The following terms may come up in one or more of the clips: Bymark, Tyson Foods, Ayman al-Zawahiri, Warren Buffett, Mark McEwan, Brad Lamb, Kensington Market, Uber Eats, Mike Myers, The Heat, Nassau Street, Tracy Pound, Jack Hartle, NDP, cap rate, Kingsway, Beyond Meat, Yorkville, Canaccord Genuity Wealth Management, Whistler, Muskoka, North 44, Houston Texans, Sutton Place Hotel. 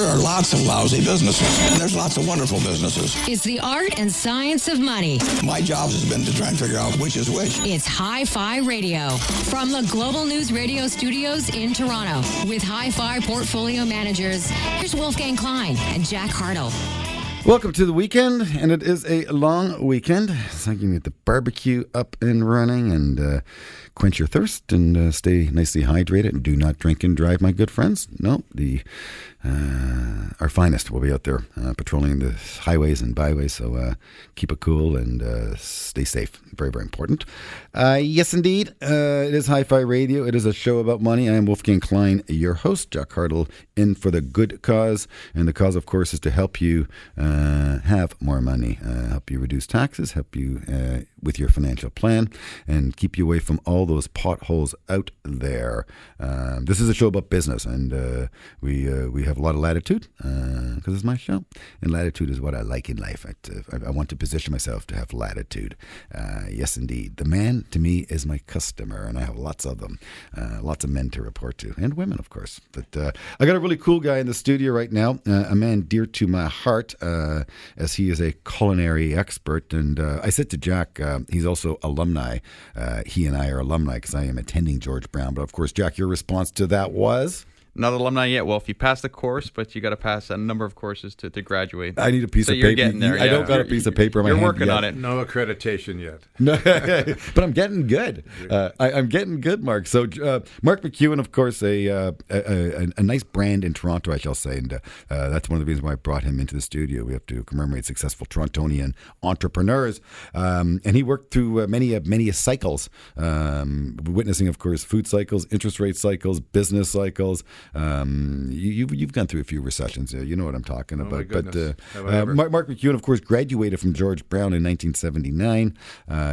There are lots of lousy businesses, and there's lots of wonderful businesses. It's the art and science of money. My job has been to try and figure out which is which. It's Hi-Fi Radio. From the Global News Radio studios in Toronto, with Hi-Fi portfolio managers, here's Wolfgang Klein and Jack Hartle. Welcome to the weekend, and it is a long weekend. So you can get the barbecue up and running and quench your thirst and stay nicely hydrated. And do not drink and drive, my good friends. No, our finest will be out there patrolling the highways and byways, so keep it cool and stay safe. Very, very important. Yes, indeed. It is Hi-Fi Radio. It is a show about money. I am Wolfgang Klein, your host. Jack Hartle in for the good cause, and the cause, of course, is to help you have more money, help you reduce taxes, help you with your financial plan, and keep you away from all those potholes out there. This is a show about business, and we have a lot of latitude because it's my show, and latitude is what I like in life. I want to position myself to have latitude. Yes, indeed. The man to me is my customer, and I have lots of them, lots of men to report to, and women, of course. But I got a really cool guy in the studio right now, a man dear to my heart, as he is a culinary expert. And I said to Jack, he's also alumni. He and I are alumni because I am attending George Brown. But of course, Jack, your response to that was? Not alumni yet. Well, if you pass the course, but you got to pass a number of courses to graduate. I need a piece of paper. You're getting there. I don't got a piece of paper in my hand. You're working on it. No accreditation yet. No, but I'm getting good. I'm getting good, Mark. So Mark McEwan, of course, a nice brand in Toronto, I shall say, and that's one of the reasons why I brought him into the studio. We have to commemorate successful Torontonian entrepreneurs, and he worked through many cycles, witnessing, of course, food cycles, interest rate cycles, business cycles. You've gone through a few recessions. You know what I'm talking about. But Mark McEwan, of course, graduated from George Brown in 1979.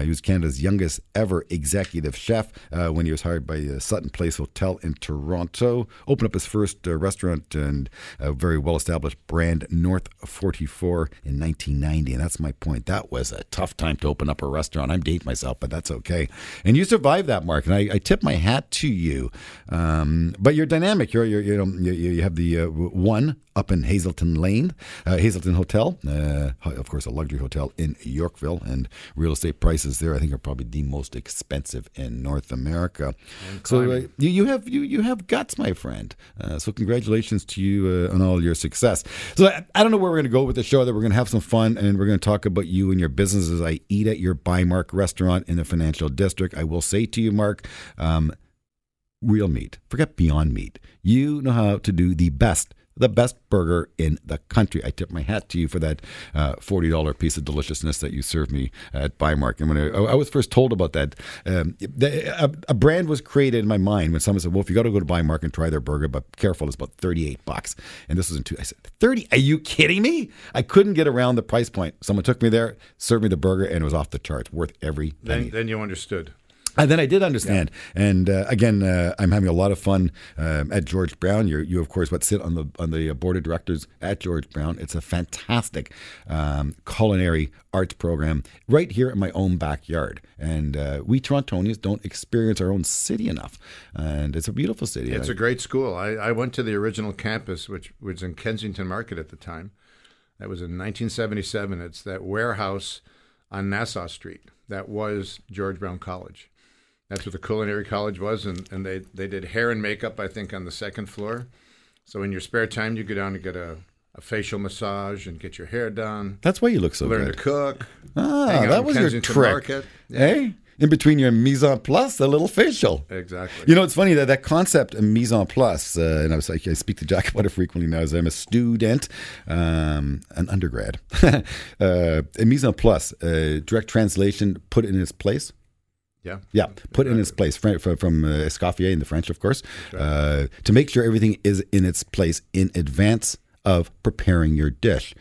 He was Canada's youngest ever executive chef when he was hired by Sutton Place Hotel in Toronto. Opened up his first restaurant and a very well-established brand, North 44, in 1990. And that's my point. That was a tough time to open up a restaurant. I'm dating myself, but that's okay. And you survived that, Mark. And I tip my hat to you. But you're dynamic. You have the one up in Hazelton Hotel, of course, a luxury hotel in Yorkville, and real estate prices there I think are probably the most expensive in North America. So you have guts, my friend. So congratulations to you on all your success. So I don't know where we're going to go with the show. That we're going to have some fun, and we're going to talk about you and your business as I eat at your Bymark restaurant in the financial district. I will say to you, Mark. Real meat. Forget Beyond Meat. You know how to do the best burger in the country. I tip my hat to you for that $40 piece of deliciousness that you served me at Bymark. And when I was first told about that, a brand was created in my mind when someone said, well, if you got to go to Bymark and try their burger, but careful, it's about $38. And this was in I said, 30? Are you kidding me? I couldn't get around the price point. Someone took me there, served me the burger, and it was off the charts, worth every penny. Then you understood. And then I did understand. Yeah. And again, I'm having a lot of fun at George Brown. You of course, sit on the board of directors at George Brown. It's a fantastic culinary arts program right here in my own backyard. And we Torontonians don't experience our own city enough. And it's a beautiful city. It's a great school. I went to the original campus, which was in Kensington Market at the time. That was in 1977. It's that warehouse on Nassau Street that was George Brown College. That's what the culinary college was, and they did hair and makeup, I think, on the second floor. So in your spare time, you go down and get a facial massage and get your hair done. That's why you look so good. Learn to cook. Ah, that was your trick. Yeah. Hey? In between your mise en place, a little facial. Exactly. You know, it's funny that concept of mise en place, and I speak to Jack about it frequently now, as I'm a student, an undergrad. Mise en place, direct translation, put in its place. Yeah. Put in its place from Escoffier in the French, of course, to make sure everything is in its place in advance of preparing your dish.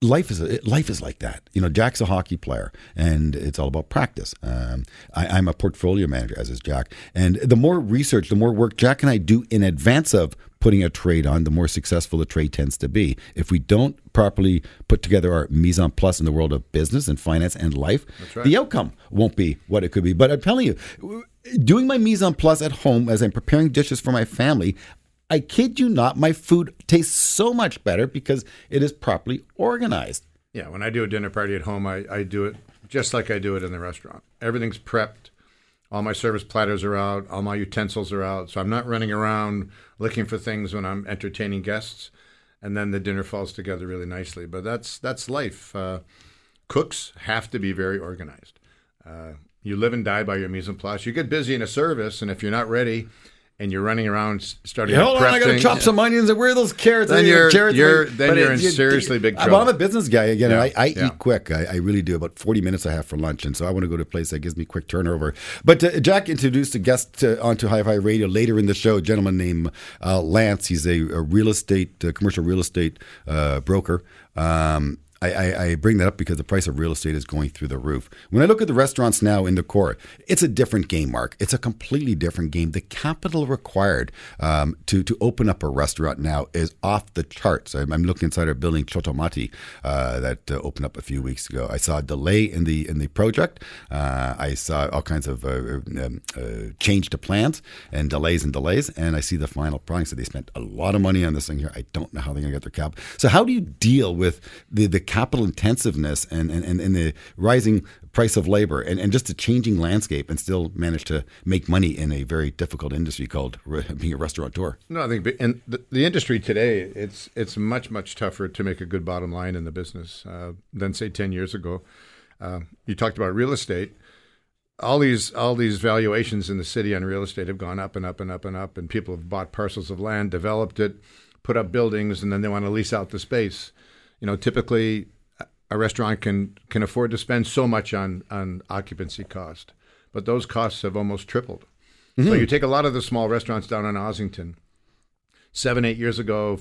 Life is like that. You know, Jack's a hockey player, and it's all about practice. I'm a portfolio manager, as is Jack. And the more research, the more work Jack and I do in advance of putting a trade on, the more successful the trade tends to be. If we don't properly put together our mise en place in the world of business and finance and life, the outcome won't be what it could be. But I'm telling you, doing my mise en place at home as I'm preparing dishes for my family, I kid you not, my food tastes so much better because it is properly organized. Yeah, when I do a dinner party at home, I do it just like I do it in the restaurant. Everything's prepped. All my service platters are out. All my utensils are out. So I'm not running around looking for things when I'm entertaining guests. And then the dinner falls together really nicely. But that's life. Cooks have to be very organized. You live and die by your mise en place. You get busy in a service, and if you're not ready and you're running around starting to prep things. I got to chop some onions. And where are those carrots? Then you're in seriously big trouble. Well, I'm a business guy again. Yeah, I eat quick. I really do. About 40 minutes I have for lunch, and so I want to go to a place that gives me quick turnover. But Jack introduced a guest onto Hi-Fi Radio later in the show, a gentleman named Lance. He's a real estate, commercial real estate broker. I bring that up because the price of real estate is going through the roof. When I look at the restaurants now in the core, it's a different game, Mark. It's a completely different game. The capital required to open up a restaurant now is off the charts. I'm looking inside our building, Chotomati, that opened up a few weeks ago. I saw a delay in the project. I saw all kinds of change to plans and delays. And I see the final product. So they spent a lot of money on this thing here. I don't know how they're going to get their capital. So how do you deal with the capital intensiveness and the rising price of labor and just a changing landscape and still manage to make money in a very difficult industry called being a restaurateur? No, I think and the industry today, it's much, much tougher to make a good bottom line in the business than, say, 10 years ago. You talked about real estate. All these valuations in the city on real estate have gone up and up and up and up, and people have bought parcels of land, developed it, put up buildings, and then they want to lease out the space. You know, typically a restaurant can afford to spend so much on occupancy cost, but those costs have almost tripled. Mm-hmm. So you take a lot of the small restaurants down in Ossington. 5 years ago,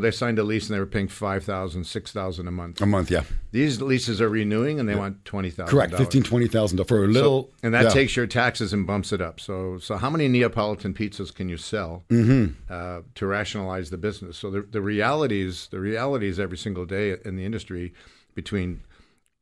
they signed a lease and they were paying $5,000, $6,000 a month. A month, yeah. These leases are renewing and they want $20,000. Correct, $15,000, $20,000 for a little. So, and that takes your taxes and bumps it up. So how many Neapolitan pizzas can you sell to rationalize the business? So the realities every single day in the industry between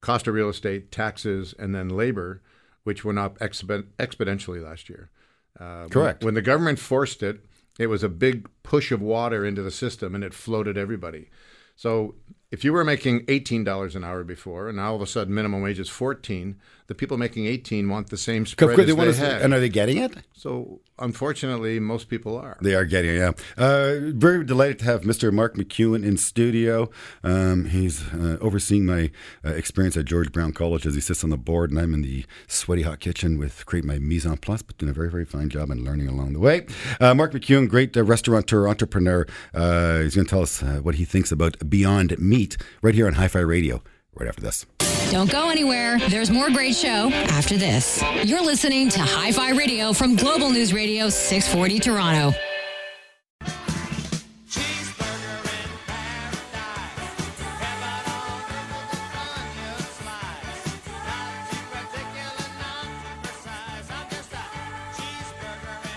cost of real estate, taxes, and then labor, which went up exponentially last year. Correct. When the government forced it, it was a big push of water into the system, and it floated everybody. So if you were making $18 an hour before, and now all of a sudden minimum wage is $14, the people making $18 want the same spread as they had. And are they getting it? So unfortunately, most people are. They are getting it, yeah. Very delighted to have Mr. Mark McEwan in studio. He's overseeing my experience at George Brown College as he sits on the board, and I'm in the sweaty hot kitchen with create my mise en place, but doing a very, very fine job and learning along the way. Mark McEwan, great restaurateur, entrepreneur. He's going to tell us what he thinks about Beyond Meat right here on Hi-Fi Radio right after this. Don't go anywhere. There's more great show after this. You're listening to Hi-Fi Radio from Global News Radio 640 Toronto.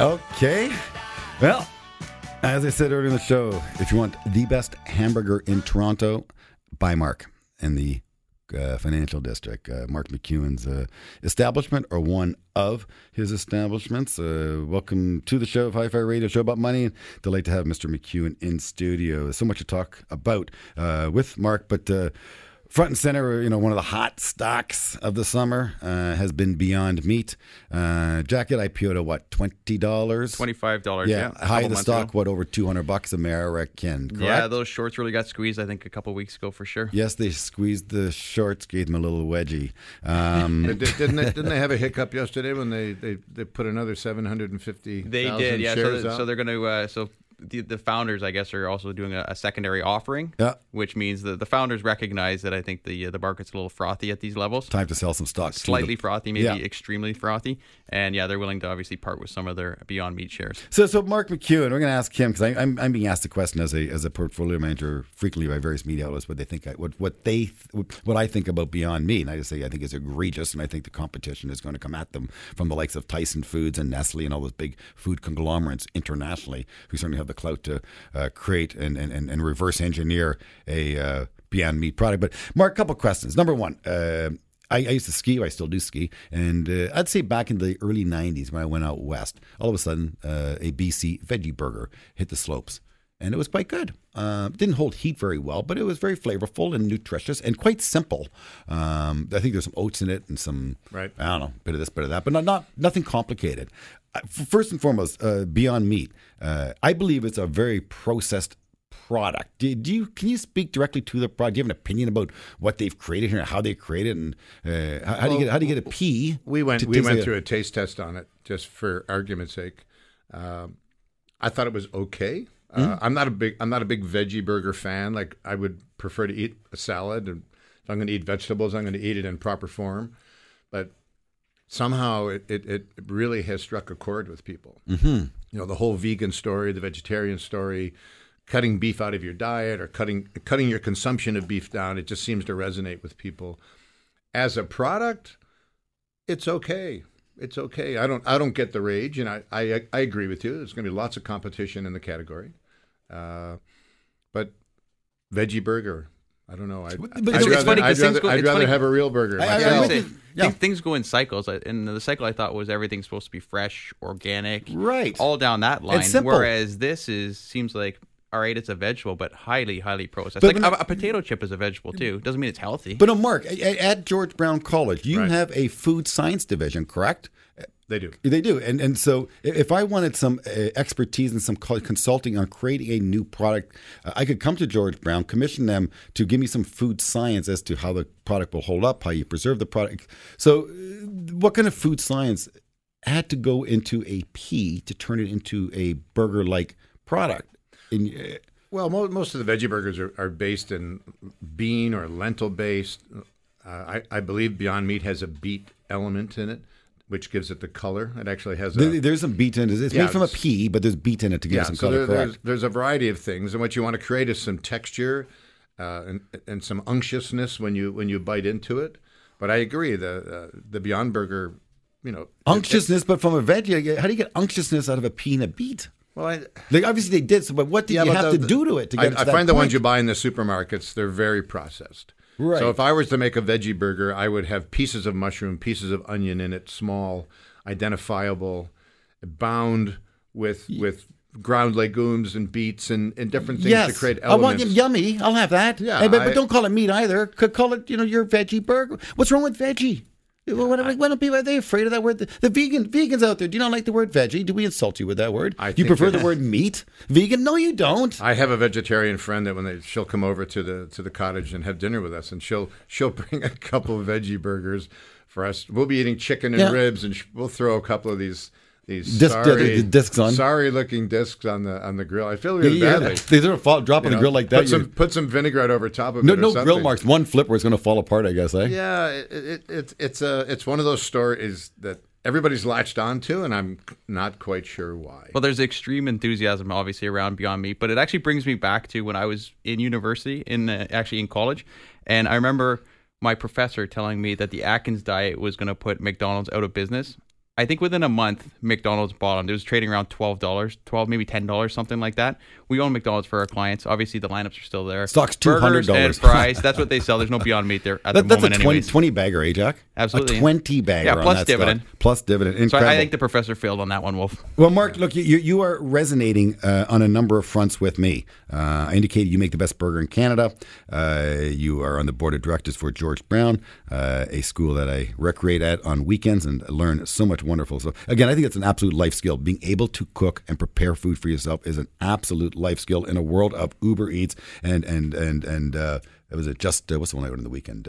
Okay. Well, as I said earlier in the show, if you want the best hamburger in Toronto, Bymark in the financial district. Mark McEwan's establishment, or one of his establishments. Welcome to the show of Hi-Fi Radio, show about money. Delighted to have Mr. McEwan in studio. So much to talk about with Mark, but front and center, you know, one of the hot stocks of the summer has been Beyond Meat. Jack IPO'd at what, $20? $25, yeah. High of the stock, ago. What, over $200 American, correct? Yeah, those shorts really got squeezed, I think, a couple weeks ago for sure. Yes, they squeezed the shorts, gave them a little wedgie. Didn't they have a hiccup yesterday when they put another 750,000 shares out? So they're going to... The founders, I guess, are also doing a secondary offering, which means that the founders recognize that I think the market's a little frothy at these levels. Time to sell some stocks. Slightly frothy, maybe extremely frothy. And, they're willing to obviously part with some of their Beyond Meat shares. So Mark McEwan, we're going to ask him, because I'm being asked the question as a portfolio manager frequently by various media outlets, what I think about Beyond Meat. And I just say I think it's egregious, and I think the competition is going to come at them from the likes of Tyson Foods and Nestle and all those big food conglomerates internationally who certainly have the clout to create and reverse engineer a Beyond Meat product. But Mark, a couple questions. Number one, I used to ski, I still do ski, and I'd say back in the early 90s when I went out west, all of a sudden a BC veggie burger hit the slopes, and it was quite good. Didn't hold heat very well, but it was very flavorful and nutritious and quite simple. I think there's some oats in it and some, I don't know, bit of this, bit of that, but nothing complicated. First and foremost, Beyond Meat, I believe it's a very processed product. Can you speak directly to the product? Do you have an opinion about what they've created here and how they create it, and how do you get a pea? We went through a taste test on it just for argument's sake. I thought it was okay. I'm not a big veggie burger fan. Like, I would prefer to eat a salad, and if I'm going to eat vegetables, I'm going to eat it in proper form. But somehow it really has struck a chord with people. Mm-hmm. You know, the whole vegan story, the vegetarian story, cutting beef out of your diet or cutting your consumption of beef down, it just seems to resonate with people. As a product, it's okay. It's okay. I don't get the rage, and I agree with you. There's going to be lots of competition in the category. But veggie burger, I don't know. I'd rather have a real burger. Things go in cycles, and the cycle I thought was everything's supposed to be fresh, organic, right? All down that line. It's simple. Whereas this seems like, all right, it's a vegetable, but highly, highly processed. But like a potato chip is a vegetable too. Doesn't mean it's healthy. But no, Mark, at George Brown College, you have a food science division, correct? They do. And so if I wanted some expertise and some consulting on creating a new product, I could come to George Brown, commission them to give me some food science as to how the product will hold up, how you preserve the product. So what kind of food science had to go into a pea to turn it into a burger-like product? Well, most of the veggie burgers are based in bean or lentil-based. I believe Beyond Meat has a beet element in it, which gives it the color. It actually has there's some beet in it. It's made from a pea, but there's beet in it to give some color, correct? There's a variety of things, and what you want to create is some texture and some unctuousness when you bite into it. But I agree, the Beyond Burger, you know... Unctuousness, but from a veggie, how do you get unctuousness out of a pea and a beet? Well, obviously they did, so, but what did you have to do to it to get to that point? I find the ones you buy in the supermarkets, they're very processed. Right. So if I was to make a veggie burger, I would have pieces of mushroom, pieces of onion in it, small, identifiable, bound with ground legumes and beets and different things to create elements. I want them yummy. I'll have that. Yeah, hey, but don't call it meat either. Call it, your veggie burger. What's wrong with veggie? Why are they afraid of that word? The vegans out there, do you not like the word veggie? Do we insult you with that word? Do you prefer the word meat? Vegan? No, you don't. I have a vegetarian friend that she'll come over to the cottage and have dinner with us, and she'll bring a couple of veggie burgers for us. We'll be eating chicken and ribs, and we'll throw a couple of these sorry-looking discs on the grill. I feel really badly. They sort of drop on the grill like that. Put some vinaigrette over top of it. No grill marks. One flip where it's going to fall apart, I guess. Eh? Yeah, it's one of those stories that everybody's latched onto, and I'm not quite sure why. Well, there's extreme enthusiasm obviously around Beyond Meat, but it actually brings me back to when I was in university, actually in college, and I remember my professor telling me that the Atkins diet was going to put McDonald's out of business. I think within a month, McDonald's bottomed. It was trading around $12, maybe $10, something like that. We own McDonald's for our clients. Obviously, the lineups are still there. Stock's $200. Burgers and fries. That's what they sell. There's no Beyond Meat there at the moment. That's a 20 bagger, eh, Jack? Absolutely. A 20 bagger. Yeah, plus on that dividend. Stock. Plus dividend. Incredible. So I think the professor failed on that one, Wolf. Well, Mark, look, you are resonating on a number of fronts with me. I indicated you make the best burger in Canada. You are on the board of directors for George Brown, a school that I recreate at on weekends and learn so much wonderful. So again, I think it's an absolute life skill. Being able to cook and prepare food for yourself is an absolute life skill in a world of Uber Eats and it was what's the one I ordered on the weekend?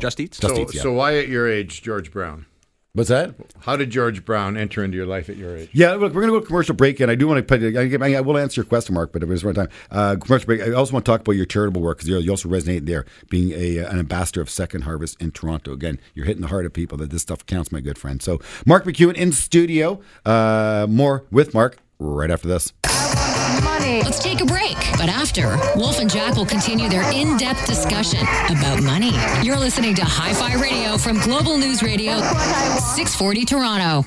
Just Eats? Just Eats, yeah. So why at your age, George Brown? What's that? How did George Brown enter into your life at your age? Yeah, look, we're going to go to commercial break, and I do want to I will answer your question, Mark, but it was running time. Commercial break. I also want to talk about your charitable work, because you also resonate there, being an ambassador of Second Harvest in Toronto. Again, you're hitting the heart of people that this stuff counts, my good friend. So, Mark McEwan in studio. More with Mark right after this. Let's take a break. But after, Wolf and Jack will continue their in-depth discussion about money. You're listening to Hi-Fi Radio from Global News Radio, 640 Toronto.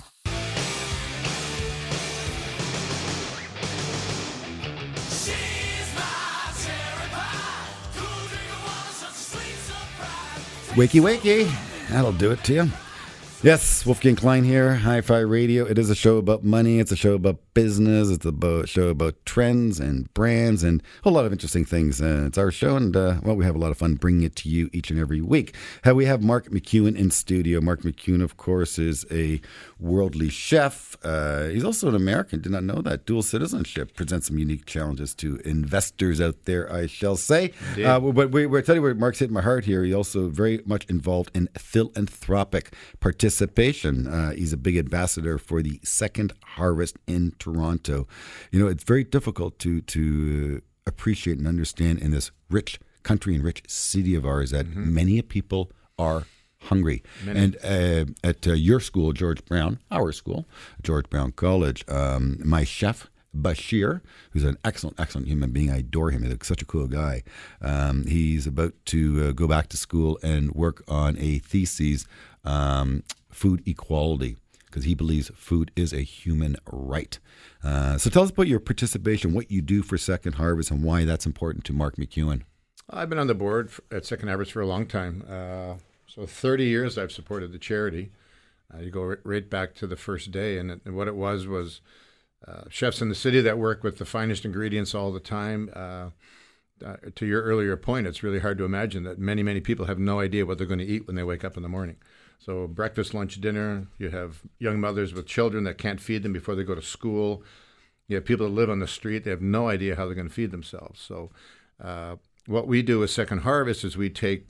Wakey, wakey. That'll do it to you. Yes, Wolfgang Klein here, Hi-Fi Radio. It is a show about money. It's a show about business. It's a show about trends and brands and a whole lot of interesting things. It's our show, and, well, we have a lot of fun bringing it to you each and every week. We have Mark McEwan in studio. Mark McEwan, of course, is a worldly chef. He's also an American. Did not know that. Dual citizenship presents some unique challenges to investors out there, I shall say. But we're telling you where Mark's hitting my heart here. He's also very much involved in philanthropic participation. He's a big ambassador for the Second Harvest in Toronto. You know, it's very difficult to appreciate and understand in this rich country and rich city of ours that many people are hungry. And at your school, George Brown, our school, George Brown College, my chef, Bashir, who's an excellent, excellent human being. I adore him. He's such a cool guy. He's about to go back to school and work on a thesis, food equality, because he believes food is a human right. So tell us about your participation, what you do for Second Harvest, and why that's important to Mark McEwan. I've been on the board at Second Harvest for a long time. So 30 years I've supported the charity. You go right back to the first day, and what it was chefs in the city that work with the finest ingredients all the time. To your earlier point, it's really hard to imagine that many, many people have no idea what they're going to eat when they wake up in the morning. So breakfast, lunch, dinner, you have young mothers with children that can't feed them before they go to school. You have people that live on the street. They have no idea how they're going to feed themselves. So what we do with Second Harvest is we take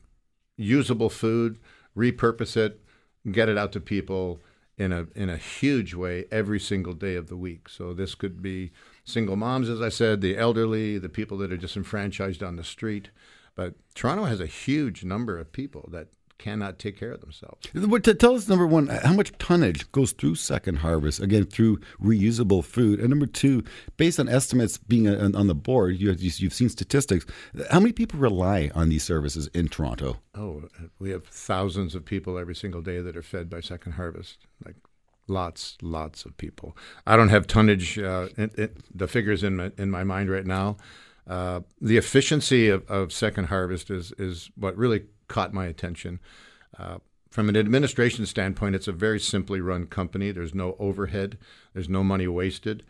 usable food, repurpose it, get it out to people in a huge way every single day of the week. So this could be single moms, as I said, the elderly, the people that are disenfranchised on the street. But Toronto has a huge number of people that cannot take care of themselves. Tell us, number one, how much tonnage goes through Second Harvest, again, through reusable food? And number two, based on estimates being on the board, you've seen statistics, how many people rely on these services in Toronto? Oh, we have thousands of people every single day that are fed by Second Harvest, like lots of people. I don't have tonnage, the figures in my mind right now. The efficiency of Second Harvest is what really caught my attention. From an administration standpoint, it's a very simply run company. There's no overhead. There's no money wasted.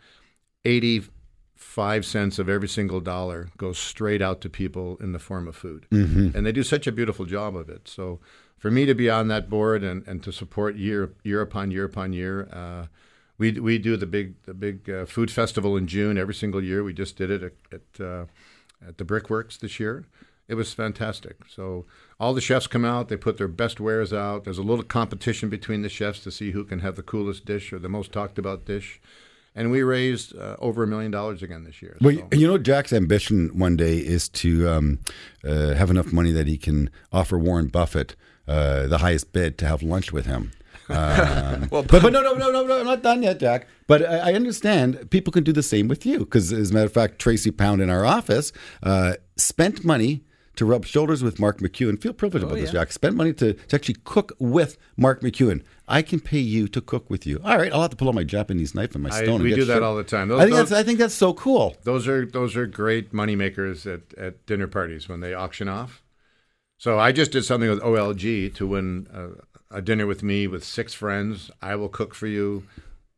85 cents of every single dollar goes straight out to people in the form of food. Mm-hmm. And they do such a beautiful job of it. So for me to be on that board and to support year upon year upon year, we do the big food festival in June every single year. We just did it at the Brickworks this year. It was fantastic. So all the chefs come out. They put their best wares out. There's a little competition between the chefs to see who can have the coolest dish or the most talked about dish. And we raised over $1 million again this year. Well, so. You know, Jack's ambition one day is to have enough money that he can offer Warren Buffett the highest bid to have lunch with him. Well, but no, I'm not done yet, Jack. But I understand people can do the same with you because, as a matter of fact, Tracy Pound in our office spent money to rub shoulders with Mark McEwan. Feel privileged about this, Jack. Spend money to actually cook with Mark McEwan. I can pay you to cook with you. All right, I'll have to pull out my Japanese knife and my stone. We do that all the time. I think that's so cool. Those are great money makers at dinner parties when they auction off. So I just did something with OLG to win a dinner with me with 6 friends. I will cook for you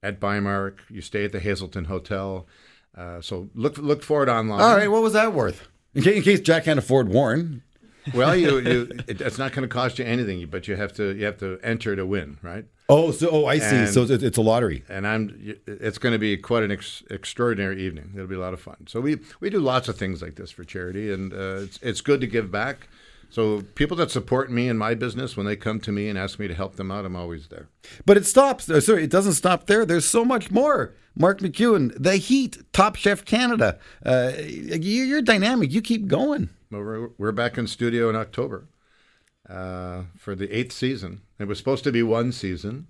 at Bymark. You stay at the Hazelton Hotel. So look for it online. All right, what was that worth? In case Jack can't afford Warren. Well, it's not going to cost you anything, but you have to enter to win, right? I see. So it's a lottery, and it's going to be quite an extraordinary evening. It'll be a lot of fun. So we do lots of things like this for charity, and it's good to give back. So people that support me in my business, when they come to me and ask me to help them out, I'm always there. But it doesn't stop there. There's so much more. Mark McEwan, The Heat, Top Chef Canada. You're dynamic. You keep going. Well, we're back in studio in October for the 8th season. It was supposed to be 1 season.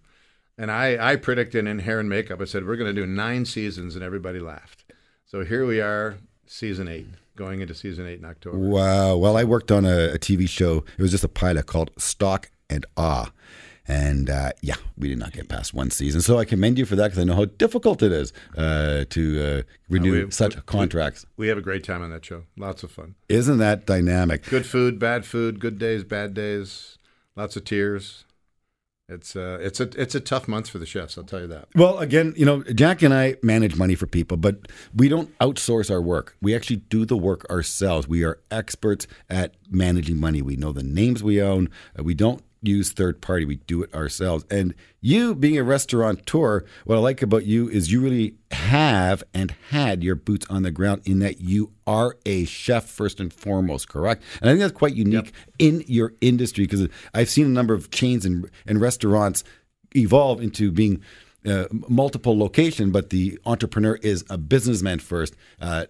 And I predicted in hair and makeup, I said, we're going to do 9 seasons, and everybody laughed. So here we are, season 8. Going into season 8 in October. Wow. Well, I worked on a TV show. It was just a pilot called Stock and Awe. And we did not get past 1 season. So I commend you for that because I know how difficult it is to renew such contracts. We have a great time on that show. Lots of fun. Isn't that dynamic? Good food, bad food, good days, bad days, lots of tears. It's a tough month for the chefs, I'll tell you that. Well, again, you know, Jack and I manage money for people, but we don't outsource our work. We actually do the work ourselves. We are experts at managing money. We know the names we own. We don't use third party. We do it ourselves. And you, being a restaurateur, what I like about you is you really have and had your boots on the ground in that you are a chef first and foremost, correct? And I think that's quite unique in your industry, because I've seen a number of chains and restaurants evolve into being multiple location, but the entrepreneur is a businessman first,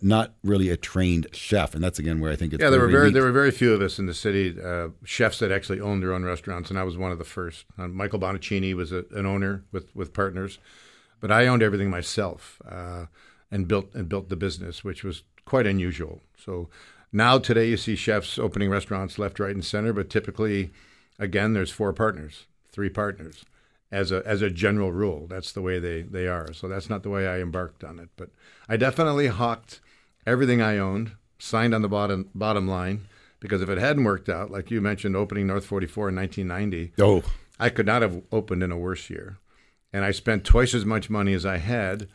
not really a trained chef, and that's again where I think it's there were very few of us in the city chefs that actually owned their own restaurants, and I was one of the first. Michael Bonacini was an owner with partners, but I owned everything myself and built the business, which was quite unusual. So now today you see chefs opening restaurants left, right, and center, but typically, again, there's three partners. As a general rule, that's the way they are. So that's not the way I embarked on it. But I definitely hawked everything I owned, signed on the bottom line, because if it hadn't worked out, like you mentioned, opening North 44 in 1990, I could not have opened in a worse year. And I spent twice as much money as I had,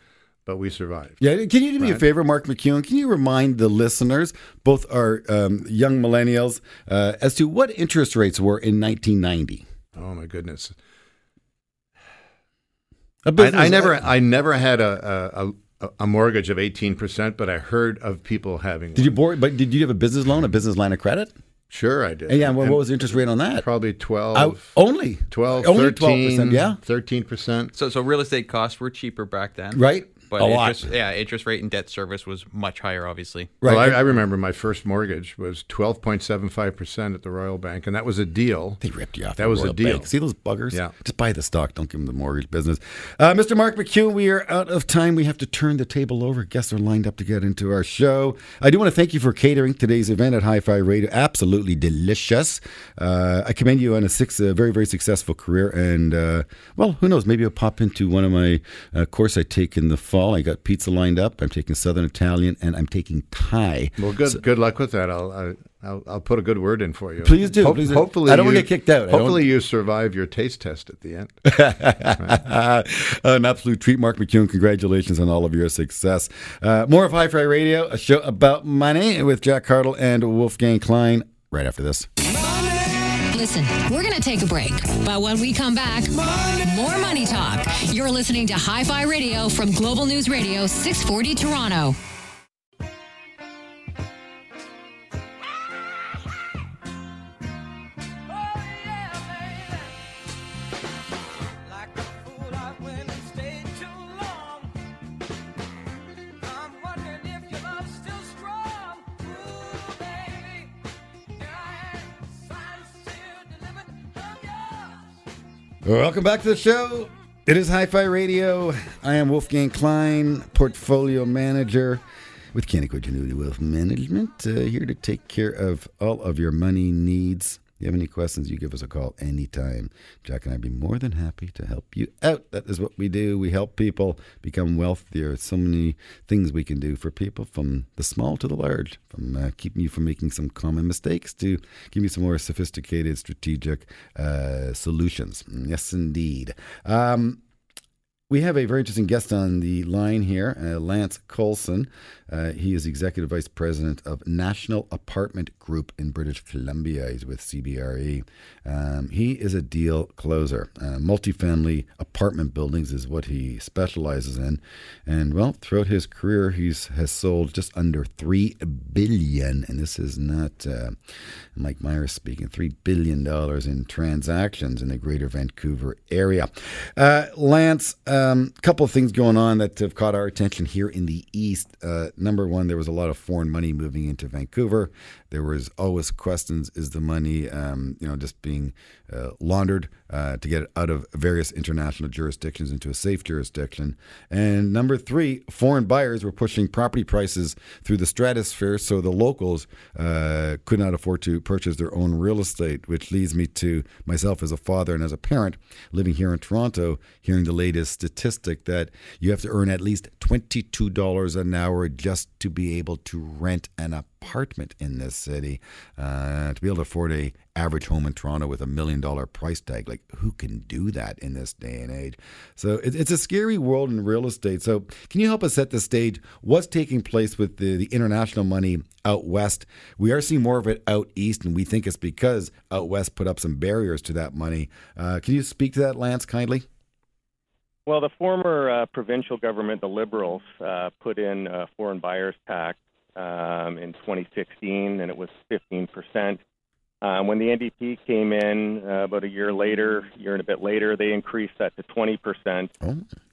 but we survived. Yeah, can you do me a favor, Mark McEwan? Can you remind the listeners, both our young millennials, as to what interest rates were in 1990? Oh, my goodness. I never had a mortgage of 18%, but I heard of people having one. Did you have a business loan, a business line of credit? Sure, I did. Yeah, what was the interest rate on that? Probably 12. Only 12, only 13, 12%, yeah. 13%. So real estate costs were cheaper back then. Right. But a lot. Yeah, interest rate and debt service was much higher, obviously. Right. Well, I remember my first mortgage was 12.75% at the Royal Bank, and that was a deal. They ripped you off. That was a deal. Bank. See those buggers? Yeah. Just buy the stock. Don't give them the mortgage business. Mr. Mark McEwan, we are out of time. We have to turn the table over. Guests are lined up to get into our show. I do want to thank you for catering today's event at Hi-Fi Radio. Absolutely delicious. I commend you on a very, very successful career, and well, who knows? Maybe I'll pop into one of my course I take in the fall. I got pizza lined up. I'm taking Southern Italian, and I'm taking Thai. Well, good luck with that. I'll put a good word in for you. Please do. Hopefully, I don't want to get kicked out. Hopefully, you survive your taste test at the end. Right. An absolute treat, Mark McEwan. Congratulations on all of your success. More of Hi-Fi Radio, a show about money with Jack Hartle and Wolfgang Klein. Right after this. Listen, we're going to take a break, but when we come back, more Money Talk. You're listening to Hi-Fi Radio from Global News Radio 640 Toronto. Welcome back to the show. It is Hi-Fi Radio. I am Wolfgang Klein, portfolio manager with Canaccord Genuity Wealth Management, here to take care of all of your money needs. If you have any questions, you give us a call anytime. Jack and I would be more than happy to help you out. That is what we do. We help people become wealthier. So many things we can do for people, from the small to the large, from keeping you from making some common mistakes to giving you some more sophisticated, strategic solutions. Yes, indeed. We have a very interesting guest on the line here, Lance Coulson. He is Executive Vice President of National Apartment Group in British Columbia. He's with CBRE. He is a deal closer. Multifamily apartment buildings is what he specializes in. And, well, throughout his career, he has sold just under $3 billion. And this is not Mike Myers speaking, $3 billion in transactions in the greater Vancouver area. Lance, a couple of things going on that have caught our attention here in the East. Number one, there was a lot of foreign money moving into Vancouver. There was always questions, is the money just being laundered to get it out of various international jurisdictions into a safe jurisdiction? And number three, foreign buyers were pushing property prices through the stratosphere, so the locals could not afford to purchase their own real estate, which leads me to myself as a father and as a parent living here in Toronto, hearing the latest statistic that you have to earn at least $22 an hour just to be able to rent an apartment in this city. To be able to afford a average home in Toronto with $1 million price tag, like who can do that in this day and age? So it's a scary world in real estate. So can you help us set the stage? What's taking place with the international money out west? We are seeing more of it out east, and we think it's because out west put up some barriers to that money. Can you speak to that, Lance, kindly? Well, the former provincial government, the Liberals, put in a foreign buyers tax in 2016, and it was 15%. When the NDP came in about a year and a bit later, they increased that to 20%.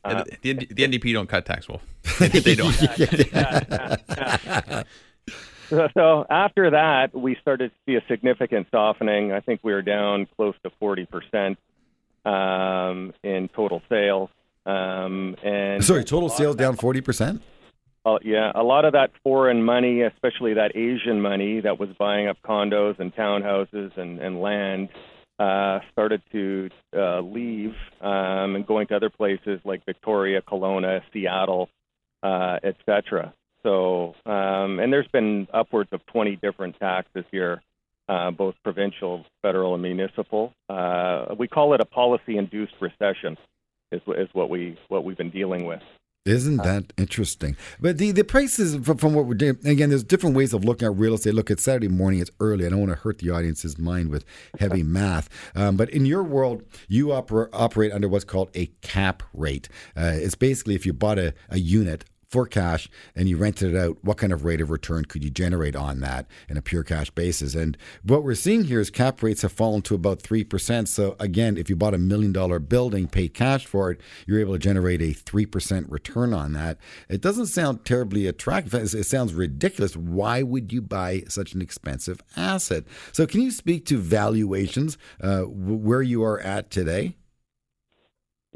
The NDP don't cut tax, Wolf. They don't. So after that, we started to see a significant softening. I think we were down close to 40% in total sales. Total sales down 40%? Yeah, a lot of that foreign money, especially that Asian money that was buying up condos and townhouses and land, started to leave and going to other places like Victoria, Kelowna, Seattle, et cetera. So, and there's been upwards of 20 different taxes here, both provincial, federal, and municipal. We call it a policy-induced recession, is what we've been dealing with. Isn't that interesting? But the prices from what we're doing, again, there's different ways of looking at real estate. Look, it's Saturday morning, it's early. I don't want to hurt the audience's mind with heavy math. But in your world, you operate under what's called a cap rate. It's basically if you bought a unit for cash and you rented it out, what kind of rate of return could you generate on that in a pure cash basis? And what we're seeing here is cap rates have fallen to about 3%. So again, if you bought $1 million building, paid cash for it, you're able to generate a 3% return on that. It doesn't sound terribly attractive. It sounds ridiculous. Why would you buy such an expensive asset? So can you speak to valuations, where you are at today?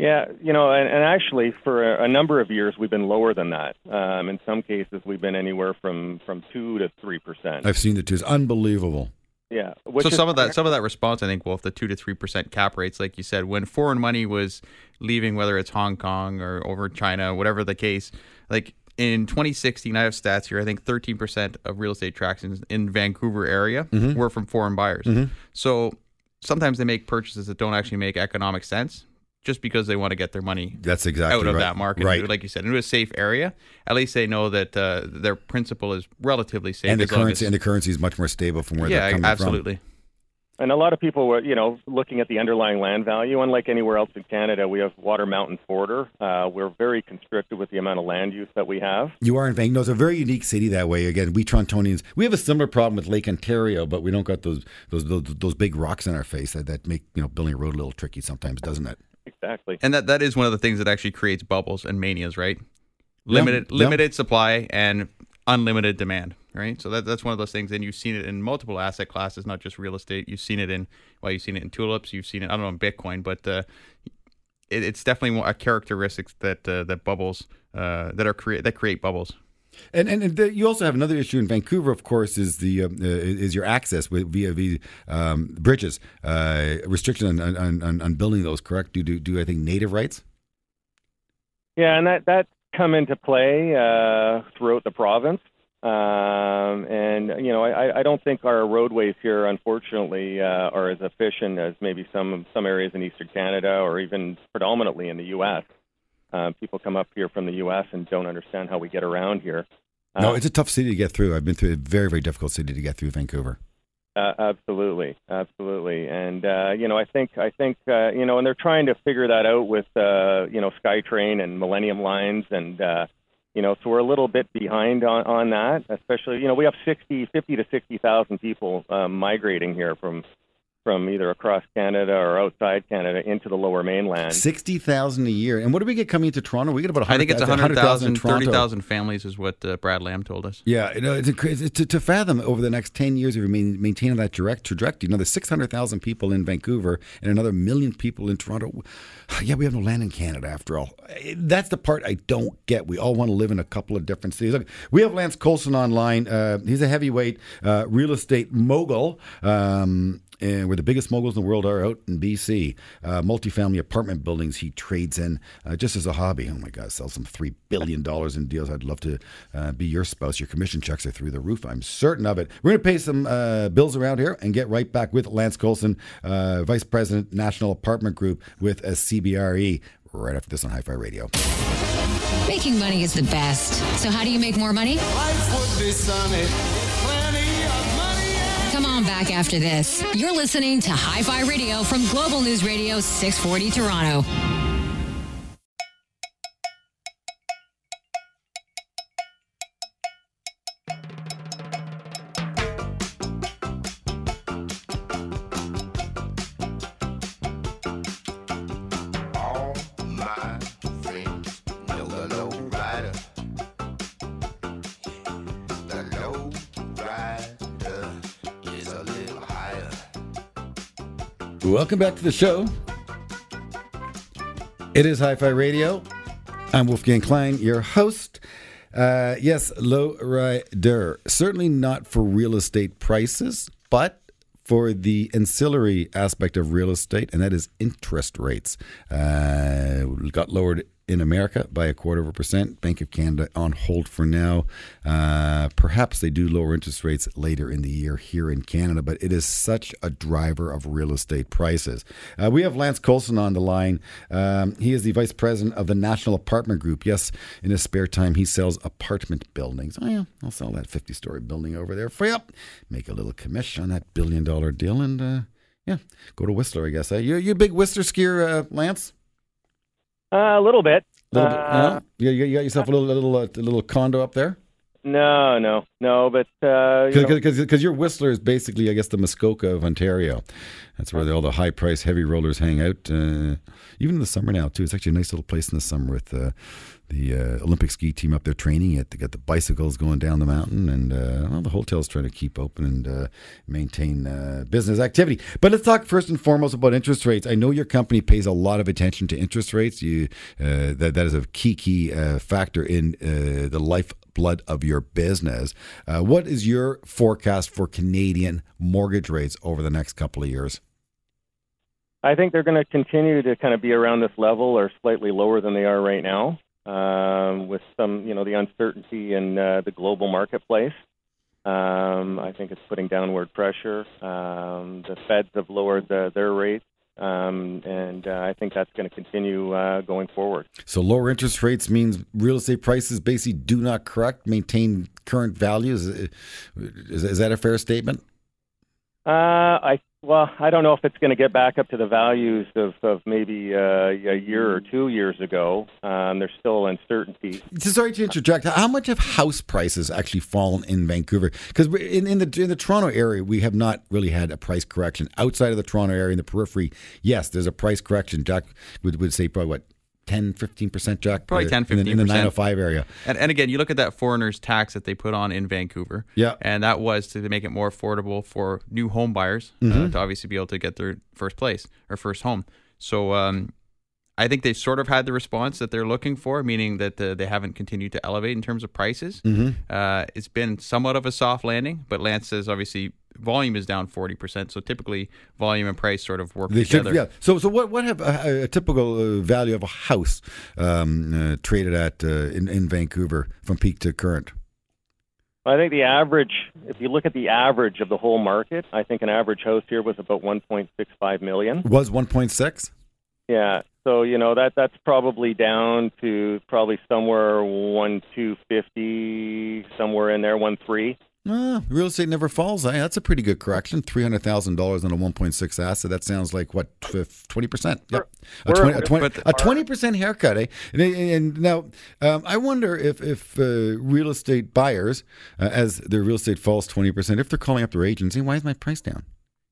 Yeah, and actually for a number of years, we've been lower than that. In some cases, we've been anywhere from 2 to 3%. I've seen the 2s. Unbelievable. Yeah. So some of that response, I think, Wolf, the 2 to 3% cap rates, like you said, when foreign money was leaving, whether it's Hong Kong or over China, whatever the case, like in 2016, I have stats here, I think 13% of real estate transactions in Vancouver area were from foreign buyers. Mm-hmm. So sometimes they make purchases that don't actually make economic sense, just because they want to get their money out of that market. Right. Like you said, into a safe area. At least they know that their principal is relatively safe. And the currency is much more stable from where they're coming absolutely. From. And a lot of people were, looking at the underlying land value. Unlike anywhere else in Canada, we have Water Mountain border. We're very constricted with the amount of land use that we have. You are in Vancouver. No, it's a very unique city that way. Again, we Torontonians, we have a similar problem with Lake Ontario, but we don't got those big rocks in our face that make building a road a little tricky sometimes, doesn't it? Exactly. And that is one of the things that actually creates bubbles and manias, right? Limited supply and unlimited demand, right? So that's one of those things. And you've seen it in multiple asset classes, not just real estate. You've seen it in, tulips. You've seen it, in Bitcoin. But it's definitely a characteristic that bubbles, that create bubbles. And you also have another issue in Vancouver, of course, is your access via bridges, restriction on building those, correct? Do I think native rights? Yeah, and that's come into play throughout the province, and I don't think our roadways here, unfortunately, are as efficient as maybe some areas in Eastern Canada or even predominantly in the U.S. People come up here from the U.S. and don't understand how we get around here. No, it's a tough city to get through. I've been through a very, very difficult city to get through, Vancouver. Absolutely. And, I think, and they're trying to figure that out with, SkyTrain and Millennium Lines. And, so we're a little bit behind on that, especially, we have 50 to 60,000 people migrating here from either across Canada or outside Canada into the Lower Mainland. 60,000 a year. And what do we get coming into Toronto? We get about 100,000. I think it's 100,000, 30,000 families is what Brad Lamb told us. Yeah, to fathom over the next 10 years, if you maintain that direct trajectory, there's 600,000 people in Vancouver and another 1 million people in Toronto. Yeah, we have no land in Canada after all. That's the part I don't get. We all want to live in a couple of different cities. Look, we have Lance Coulson online. He's a heavyweight real estate mogul. where the biggest moguls in the world are out in BC. Multifamily apartment buildings he trades in just as a hobby. Oh my God, sells some $3 billion in deals. I'd love to be your spouse. Your commission checks are through the roof. I'm certain of it. We're going to pay some bills around here and get right back with Lance Coulson, Vice President, National Apartment Group with CBRE, right after this on Hi-Fi Radio. Making money is the best. So how do you make more money? Life would be sunny. Back after this. You're listening to Hi-Fi Radio from Global News Radio 640 Toronto. Welcome back to the show. It is Hi-Fi Radio. I'm Wolfgang Klein, your host. Yes, low rider. Certainly not for real estate prices, but for the ancillary aspect of real estate, and that is interest rates. Got lowered in America by 0.25%. Bank of Canada on hold for now. Perhaps they do lower interest rates later in the year here in Canada, but it is such a driver of real estate prices. We have Lance Coulson on the line. He is the vice president of the National Apartment Group. Yes, in his spare time, he sells apartment buildings. Oh, yeah, I'll sell that 50-story building over there for you. Make a little commish on that $1 billion deal and, go to Whistler, I guess. You a big Whistler skier, Lance? A little bit. You got yourself a little condo up there? No. But because your Whistler is basically, I guess, the Muskoka of Ontario. That's where all the high-price heavy rollers hang out. Even in the summer now too. It's actually a nice little place in the summer with the Olympic ski team up there training it. They got the bicycles going down the mountain, and the hotel's trying to keep open and maintain business activity. But let's talk first and foremost about interest rates. I know your company pays a lot of attention to interest rates. That is a key factor in the lifeblood of your business. What is your forecast for Canadian mortgage rates over the next couple of years? I think they're going to continue to kind of be around this level or slightly lower than they are right now. With some, the uncertainty in the global marketplace. I think it's putting downward pressure. The Feds have lowered their rates, and I think that's going to continue going forward. So lower interest rates means real estate prices basically do not correct, maintain current values. Is that a fair statement? I don't know if it's going to get back up to the values of maybe a year or 2 years ago. There's still uncertainty. Sorry to interject. How much have house prices actually fallen in Vancouver? Because in the Toronto area, we have not really had a price correction. Outside of the Toronto area, in the periphery, yes, there's a price correction. Jack would say probably 10-15%, Jack? Probably 10-15%. In the 905 area. And again, you look at that foreigner's tax that they put on in Vancouver. Yeah. And that was to make it more affordable for new home buyers to obviously be able to get their first place or first home. So I think they've sort of had the response that they're looking for, meaning that they haven't continued to elevate in terms of prices. Mm-hmm. It's been somewhat of a soft landing, but Lance says obviously volume is down 40%, so typically volume and price sort of work together. Yeah. So what have a typical value of a house traded at in Vancouver from peak to current? I think the average, if you look at the average of the whole market, I think an average house here was about 1.65 million. Was 1.6? Yeah. So, that's probably down to probably somewhere 1,250, somewhere in there, 1.3. Real estate never falls. That's a pretty good correction. $300,000 on a 1.6 asset. That sounds like, 20%? Yep. A 20% haircut, eh? And now, I wonder if real estate buyers, as their real estate falls 20%, if they're calling up their agents, why is my price down?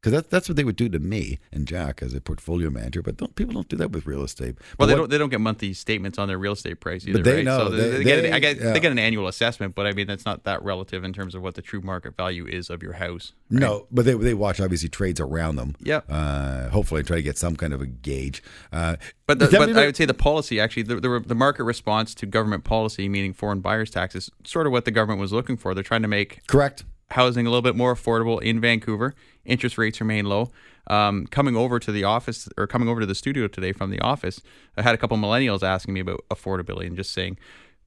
Because that's what they would do to me and Jack as a portfolio manager. But people don't do that with real estate. Well, they don't get monthly statements on their real estate price either, but they right? Know. So they get an annual assessment, but I mean that's not that relative in terms of what the true market value is of your house. Right? No, but they watch obviously trades around them. Yeah. Hopefully, try to get some kind of a gauge. But I would say the policy actually the market response to government policy, meaning foreign buyers tax, is sort of what the government was looking for. They're trying to make correct. housing a little bit more affordable in Vancouver. Interest rates remain low. Coming over to the office, or coming over to the studio today from the office, I had a couple millennials asking me about affordability and just saying,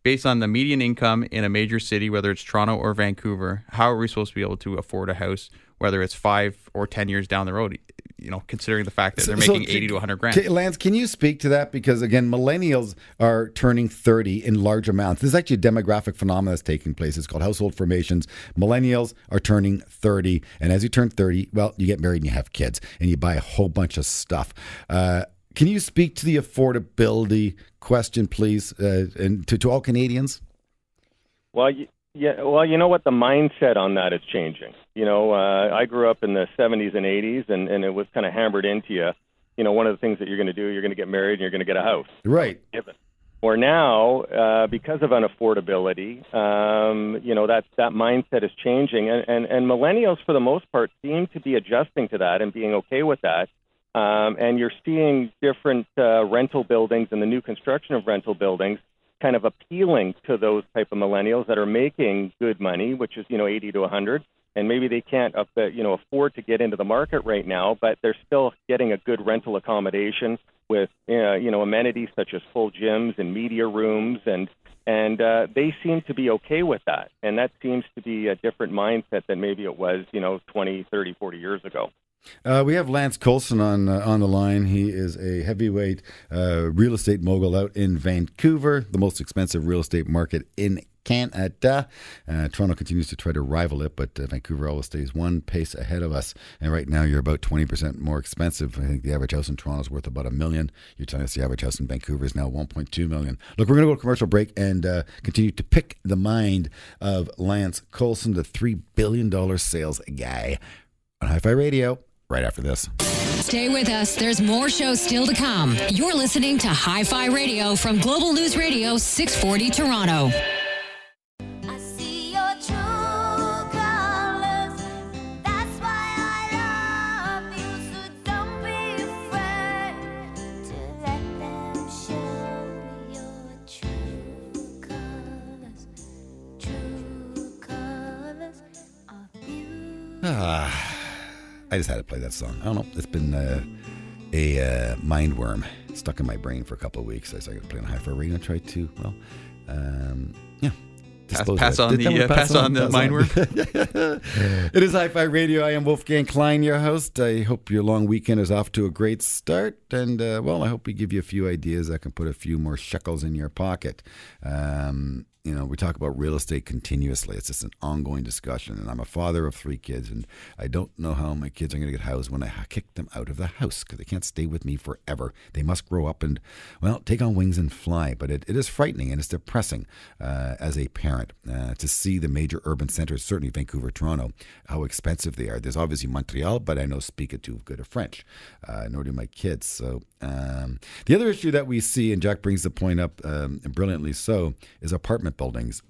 based on the median income in a major city, whether it's Toronto or Vancouver, how are we supposed to be able to afford a house, whether it's 5 or 10 years down the road, you know, considering the fact that they're making 80 to 100 grand. Lance, can you speak to that? Because again, millennials are turning 30 in large amounts. This is actually a demographic phenomenon that's taking place. It's called household formations. Millennials are turning 30. And as you turn 30, well, you get married and you have kids and you buy a whole bunch of stuff. Can you speak to the affordability question, please, and to all Canadians? Well, yeah, you know what? The mindset on that is changing. You know, I grew up in the 70s and 80s, and it was kind of hammered into you. You know, one of the things that you're going to do, you're going to get married and you're going to get a house. Right. Or now, because of unaffordability, you know, that mindset is changing. And millennials, for the most part, seem to be adjusting to that and being okay with that. And you're seeing different rental buildings and the new construction of rental buildings kind of appealing to those type of millennials that are making good money, which is, you know, 80 to 100. And maybe they can't, you know, afford to get into the market right now, but they're still getting a good rental accommodation with, you know, amenities such as full gyms and media rooms. And they seem to be okay with that. And that seems to be a different mindset than maybe it was, you know, 20, 30, 40 years ago. We have Lance Coulson on the line. He is a heavyweight real estate mogul out in Vancouver, the most expensive real estate market in Canada. Toronto continues to try to rival it, but Vancouver always stays one pace ahead of us. And right now you're about 20% more expensive. I think the average house in Toronto is worth about $1 million. You're telling us the average house in Vancouver is now $1.2 million. Look, we're going to go to commercial break and continue to pick the mind of Lance Coulson, the $3 billion sales guy on Hi-Fi Radio. Right after this. Stay with us. There's more shows still to come. You're listening to Hi-Fi Radio from Global News Radio 640 Toronto. I see your true colors. That's why I love you. So don't be afraid to let them show your true colors. True colors are beautiful. I just had to play that song. I don't know. It's been a mind worm stuck in my brain for a couple of weeks. I started playing Hi-Fi Radio. I tried to, yeah. Pass on the mind worm. It is Hi-Fi Radio. I am Wolfgang Klein, your host. I hope your long weekend is off to a great start. And, well, I hope we give you a few ideas that can put a few more shekels in your pocket. You know, we talk about real estate continuously. It's just an ongoing discussion. And I'm a father of three kids, and I don't know how my kids are going to get housed when I kick them out of the house, because they can't stay with me forever. They must grow up and, well, take on wings and fly. But it is frightening and it's depressing as a parent to see the major urban centers, certainly Vancouver, Toronto, how expensive they are. There's obviously Montreal, but I know speak it too good a French, nor do my kids. So the other issue that we see, and Jack brings the point up and brilliantly so, is apartment buildings.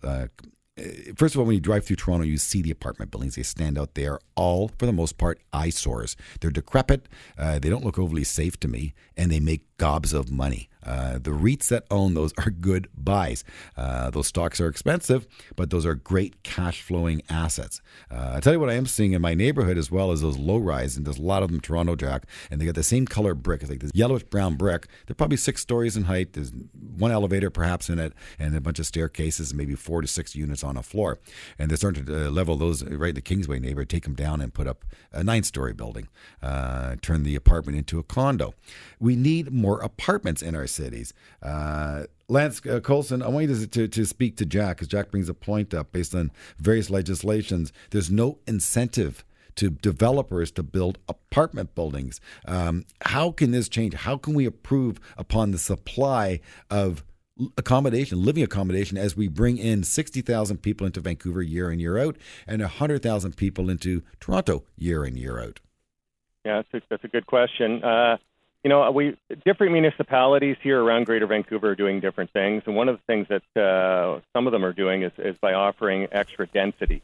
First of all, when you drive through Toronto, you see the apartment buildings. They stand out. They are all, for the most part, eyesores. They're decrepit. They don't look overly safe to me, and they make gobs of money. The REITs that own those are good buys. Those stocks are expensive, but those are great cash-flowing assets. I tell you what I am seeing in my neighborhood as well as those low-rise, and there's a lot of them in Toronto, Jack, and they got the same color brick. It's like this yellowish-brown brick. They're probably 6 stories in height. There's one elevator perhaps in it and a bunch of staircases, maybe 4 to 6 units on a floor. And they're starting to level those right in the Kingsway neighborhood, take them down and put up a 9-story building, turn the apartment into a condo. We need more apartments in our cities. Lance Coulson, I want you to speak to Jack, because Jack brings a point up based on various legislations. There's no incentive to developers to build apartment buildings. How can this change? How can we improve upon the supply of accommodation, living accommodation, as we bring in 60,000 people into Vancouver year in, year out, and 100,000 people into Toronto year in, year out? Yeah, that's a good question. You know, different municipalities here around Greater Vancouver are doing different things. And one of the things that some of them are doing is by offering extra density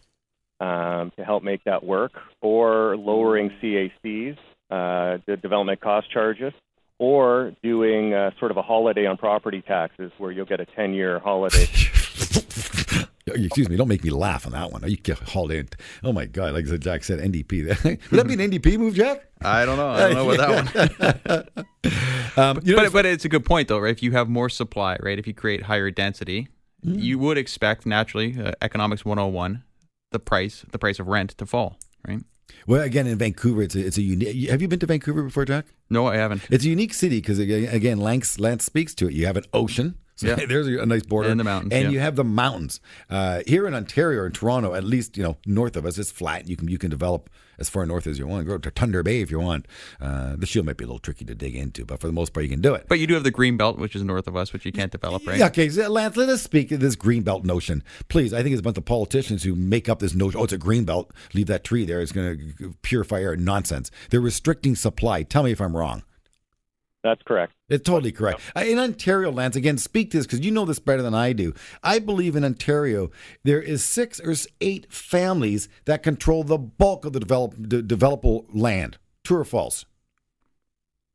to help make that work, or lowering CACs, the development cost charges, or doing sort of a holiday on property taxes where you'll get a 10-year holiday Excuse me, don't make me laugh on that one. You get hauled in. Oh, my God. Like Jack said, NDP. Would that be an NDP move, Jack? I don't know about that one. But it's a good point, though, right? If you have more supply, right, if you create higher density, you would expect, naturally, economics 101, the price of rent to fall, right? Well, again, in Vancouver, it's a unique... Have you been to Vancouver before, Jack? No, I haven't. It's a unique city because, again, Lance speaks to it. You have an ocean. So yeah. There's a nice border. And the mountains. And you have the mountains. Here in Ontario or Toronto, at least, north of us, it's flat. You can develop as far north as you want. Go to Thunder Bay if you want. The Shield might be a little tricky to dig into, but for the most part, you can do it. But you do have the green belt, which is north of us, which you can't develop, right? Yeah, okay, so Lance, let us speak of this green belt notion. Please, I think it's a bunch of politicians who make up this notion, it's a green belt, leave that tree there, it's going to purify air. Nonsense. They're restricting supply. Tell me if I'm wrong. That's correct. It's totally correct. Yeah. In Ontario, Lance, again, speak to this because you know this better than I do. I believe in Ontario, there is 6 or 8 families that control the bulk of the developable land. True or false?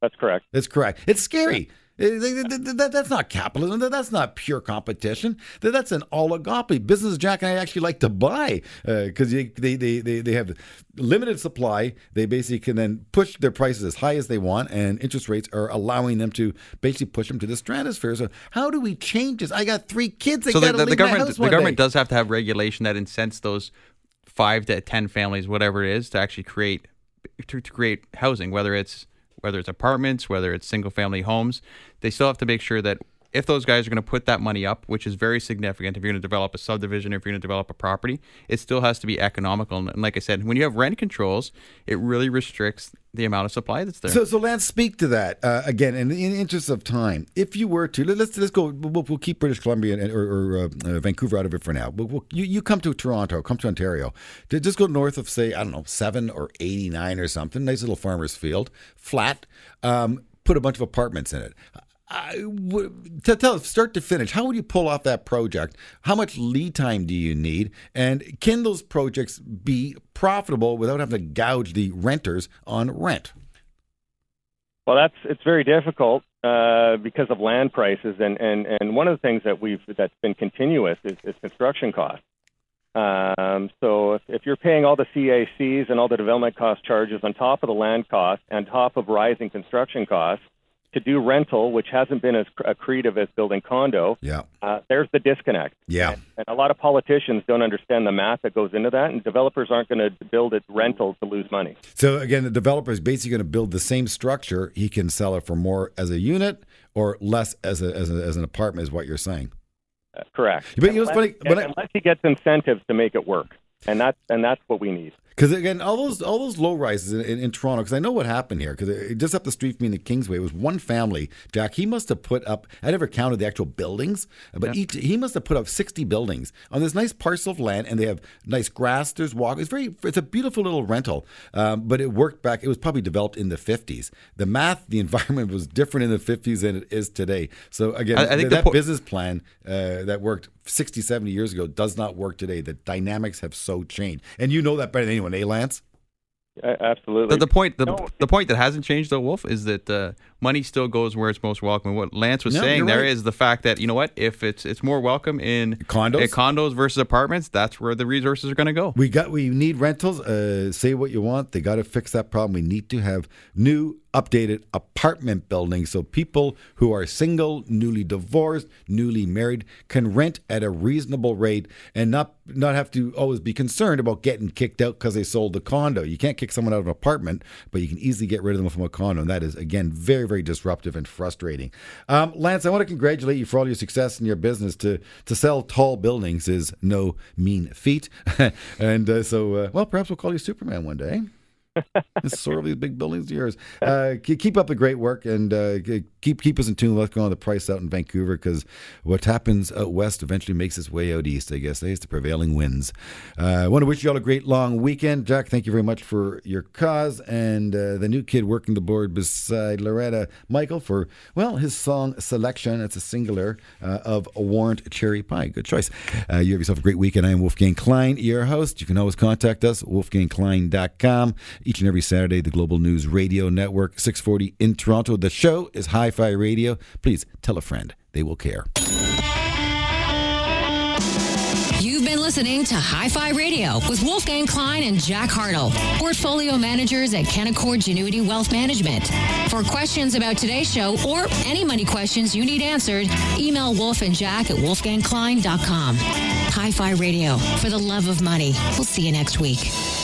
That's correct. That's correct. It's scary. That's not capitalism. That's not pure competition. That's an oligopoly. Business, Jack, and I actually like to buy because they have limited supply. They basically can then push their prices as high as they want, and interest rates are allowing them to basically push them to the stratosphere. So how do we change this? I got 3 kids. So the government does have to have regulation that incents those 5 to 10 families, whatever it is, to actually create to create housing, whether it's apartments, whether it's single-family homes. They still have to make sure that if those guys are going to put that money up, which is very significant, if you're going to develop a subdivision, if you're going to develop a property, it still has to be economical. And like I said, when you have rent controls, it really restricts the amount of supply that's there. So Lance, speak to that again. And in the interest of time, if you were to let's go, we'll keep British Columbia or Vancouver out of it for now. You come to Toronto, come to Ontario, just go north of say I don't know 7 or 89 or something. Nice little farmer's field, flat. Put a bunch of apartments in it. Tell us, start to finish, how would you pull off that project? How much lead time do you need? And can those projects be profitable without having to gouge the renters on rent? Well, it's very difficult because of land prices. And one of the things that's been continuous is construction costs. So if you're paying all the CACs and all the development cost charges on top of the land cost and top of rising construction costs, to do rental, which hasn't been as accretive as building condo, there's the disconnect. Yeah. And a lot of politicians don't understand the math that goes into that, and developers aren't going to build it rental to lose money. So, again, the developer is basically going to build the same structure. He can sell it for more as a unit or less as an apartment is what you're saying. Correct. But unless he gets incentives to make it work. And that's what we need. Because again, all those low rises in Toronto. Because I know what happened here. Because just up the street from me in the Kingsway, it was one family. Jack, he must have put up. I never counted the actual buildings, but he must have put up 60 buildings on this nice parcel of land, and they have nice grass. There's walk. It's a beautiful little rental. But it worked back. It was probably developed in the 50s. The math, the environment was different in the 50s than it is today. So again, I think that business plan that worked 60, 70 years ago does not work today. The dynamics have so changed, and you know that better than anyone. Lance? Absolutely. The point that hasn't changed, though, Wolf, is that money still goes where it's most welcome. And what Lance was saying there is the fact that, you know what, if it's more welcome in condos versus apartments, that's where the resources are going to go. We need rentals. Say what you want. They got to fix that problem. We need to have new updated apartment buildings so people who are single, newly divorced, newly married can rent at a reasonable rate and not have to always be concerned about getting kicked out because they sold the condo. You can't kick someone out of an apartment, but you can easily get rid of them from a condo, and that is, again, very, very disruptive and frustrating. Lance, I want to congratulate you for all your success in your business. To sell tall buildings is no mean feat, and so perhaps we'll call you Superman one day. Sort of these big buildings of yours. Keep up the great work and keep us in tune. Let's go on the price out in Vancouver because what happens out west eventually makes its way out east, I guess. It's the prevailing winds. I want to wish you all a great long weekend. Jack, thank you very much for your cause and the new kid working the board beside Loretta, Michael, for, his song selection. It's a singular of Warrant Cherry Pie. Good choice. You have yourself a great weekend. I am Wolfgang Klein, your host. You can always contact us, wolfgangklein.com. Each and every Saturday, the Global News Radio Network, 640 in Toronto. The show is Hi-Fi Radio. Please tell a friend. They will care. listening to Hi-Fi Radio with Wolfgang Klein and Jack Hartle, portfolio managers at Canaccord Genuity Wealth Management. For questions about today's show or any money questions you need answered, email Wolf and Jack at wolfgangklein.com. Hi-Fi Radio, for the love of money. We'll see you next week.